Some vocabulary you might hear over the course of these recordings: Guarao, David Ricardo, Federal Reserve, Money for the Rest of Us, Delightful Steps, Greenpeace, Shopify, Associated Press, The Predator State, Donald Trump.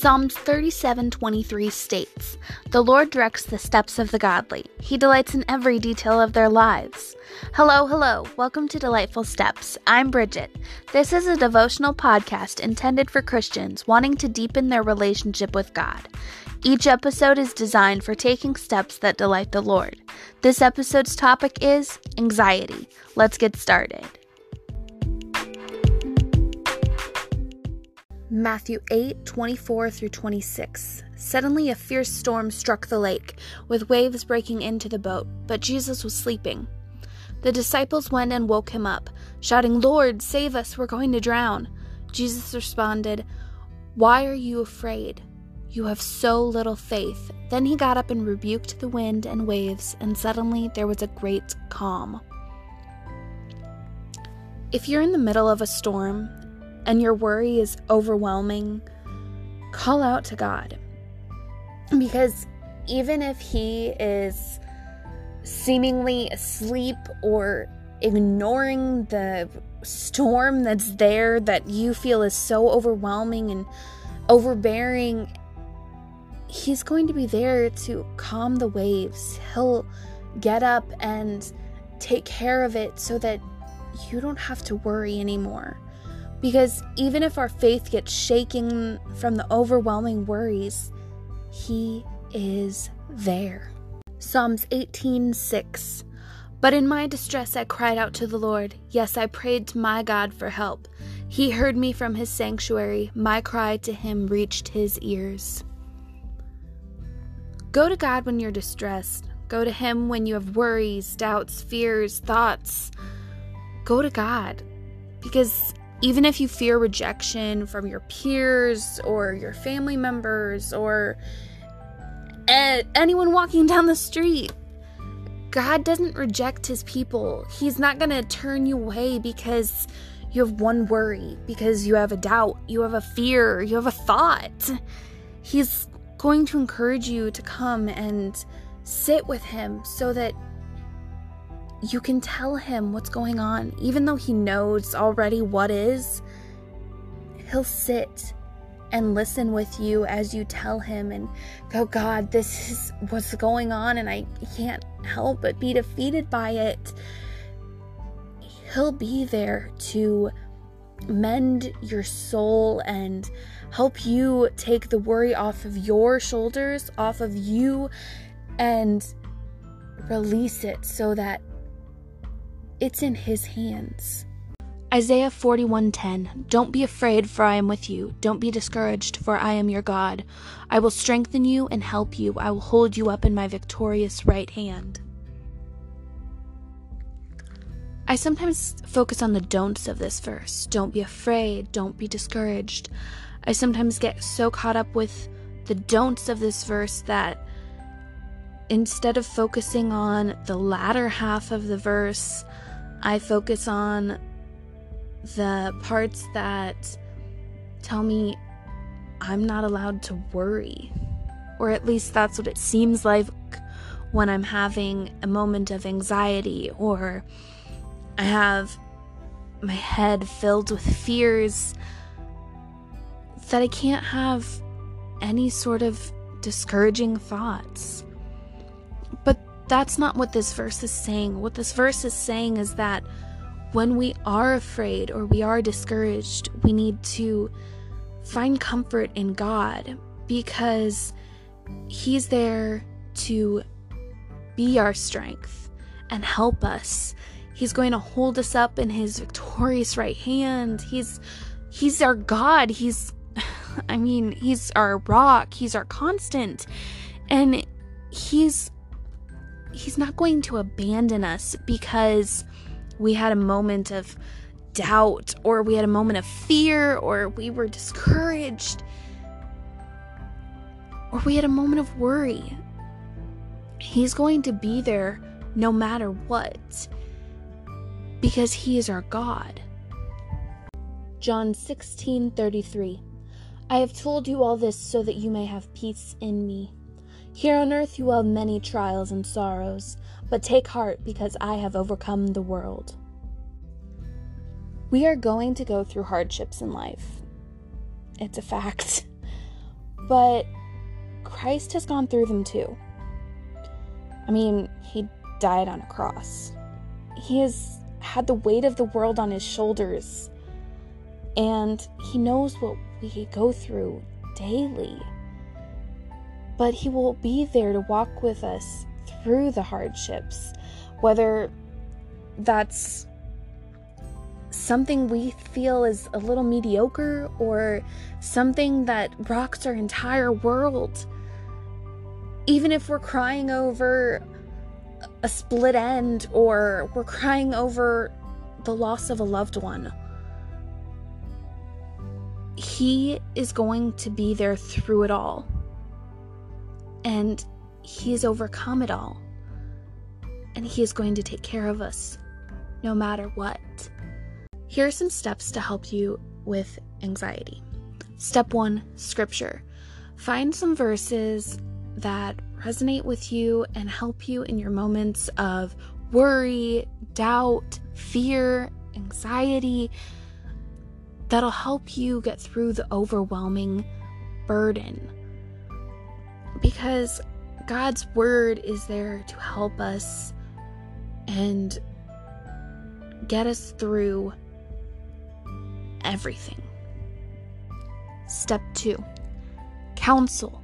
Psalms 37:23 states, "The Lord directs the steps of the godly. He delights in every detail of their lives." Hello. Welcome to Delightful Steps. I'm Bridget. This is a devotional podcast intended for Christians wanting to deepen their relationship with God. Each episode is designed for taking steps that delight the Lord. This episode's topic is anxiety. Let's get started. Matthew 8:24 through 26. Suddenly a fierce storm struck the lake, with waves breaking into the boat, but Jesus was sleeping. The disciples went and woke him up, shouting, "Lord, save us, we're going to drown." Jesus responded, "Why are you afraid? You have so little faith." Then he got up and rebuked the wind and waves, and suddenly there was a great calm. If you're in the middle of a storm, and your worry is overwhelming, call out to God. Because even if He is seemingly asleep or ignoring the storm that's there that you feel is so overwhelming and overbearing, He's going to be there to calm the waves. He'll get up and take care of it so that you don't have to worry anymore. Because even if our faith gets shaken from the overwhelming worries, He is there. Psalms 18:6. "But in my distress I cried out to the Lord. Yes, I prayed to my God for help. He heard me from His sanctuary. My cry to Him reached His ears." Go to God when you're distressed. Go to Him when you have worries, doubts, fears, thoughts. Go to God. Because even if you fear rejection from your peers or your family members or anyone walking down the street, God doesn't reject His people. He's not going to turn you away because you have one worry, because you have a doubt, you have a fear, you have a thought. He's going to encourage you to come and sit with Him so that you can tell Him what's going on. Even though He knows already what is, He'll sit and listen with you as you tell Him and go, "God, this is what's going on and I can't help but be defeated by it." He'll be there to mend your soul and help you take the worry off of your shoulders, off of you, and release it so that it's in His hands. Isaiah 41:10. "Don't be afraid, for I am with you. Don't be discouraged, for I am your God. I will strengthen you and help you. I will hold you up in my victorious right hand." I sometimes focus on the don'ts of this verse. Don't be afraid. Don't be discouraged. I sometimes get so caught up with the don'ts of this verse that instead of focusing on the latter half of the verse, I focus on the parts that tell me I'm not allowed to worry, or at least that's what it seems like when I'm having a moment of anxiety, or I have my head filled with fears, that I can't have any sort of discouraging thoughts. But that's not what this verse is saying. What this verse is saying is that when we are afraid or we are discouraged, we need to find comfort in God, because He's there to be our strength and help us. He's going to hold us up in His victorious right hand. He's our God. He's our rock. He's our constant. And He's not going to abandon us because we had a moment of doubt, or we had a moment of fear, or we were discouraged, or we had a moment of worry. He's going to be there no matter what, because He is our God. John 16:33. "I have told you all this so that you may have peace in me. Here on earth you will have many trials and sorrows, but take heart, because I have overcome the world." We are going to go through hardships in life. It's a fact. but Christ has gone through them too. I mean, he died on a cross. He has had the weight of the world on his shoulders, and he knows what we go through daily. But he will be there to walk with us through the hardships, whether that's something we feel is a little mediocre or something that rocks our entire world. Even if we're crying over a split end or we're crying over the loss of a loved one, he is going to be there through it all. And he's overcome it all. And he is going to take care of us no matter what. Here are some steps to help you with anxiety. Step 1, scripture. Find some verses that resonate with you and help you in your moments of worry, doubt, fear, anxiety. That'll help you get through the overwhelming burden. Because God's word is there to help us and get us through everything. Step 2, counsel.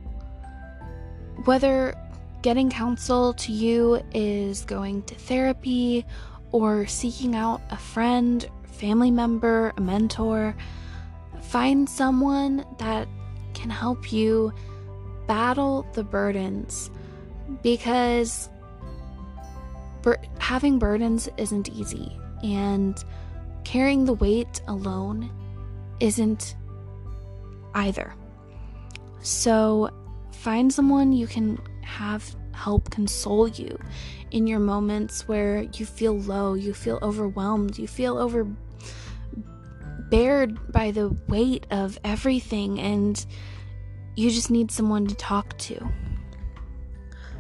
Whether getting counsel to you is going to therapy or seeking out a friend, family member, a mentor, find someone that can help you battle the burdens, because having burdens isn't easy, and carrying the weight alone isn't either. So find someone you can have help console you in your moments where you feel low, you feel overwhelmed, you feel overbeared by the weight of everything, and you just need someone to talk to.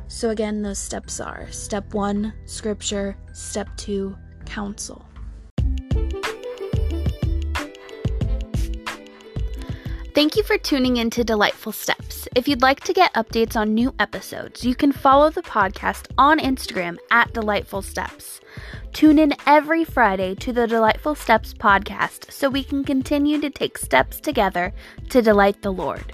So again, those steps are: step 1, scripture; step 2, counsel. Thank you for tuning in to Delightful Steps. If you'd like to get updates on new episodes, you can follow the podcast on Instagram at Delightful Steps. Tune in every Friday to the Delightful Steps podcast so we can continue to take steps together to delight the Lord.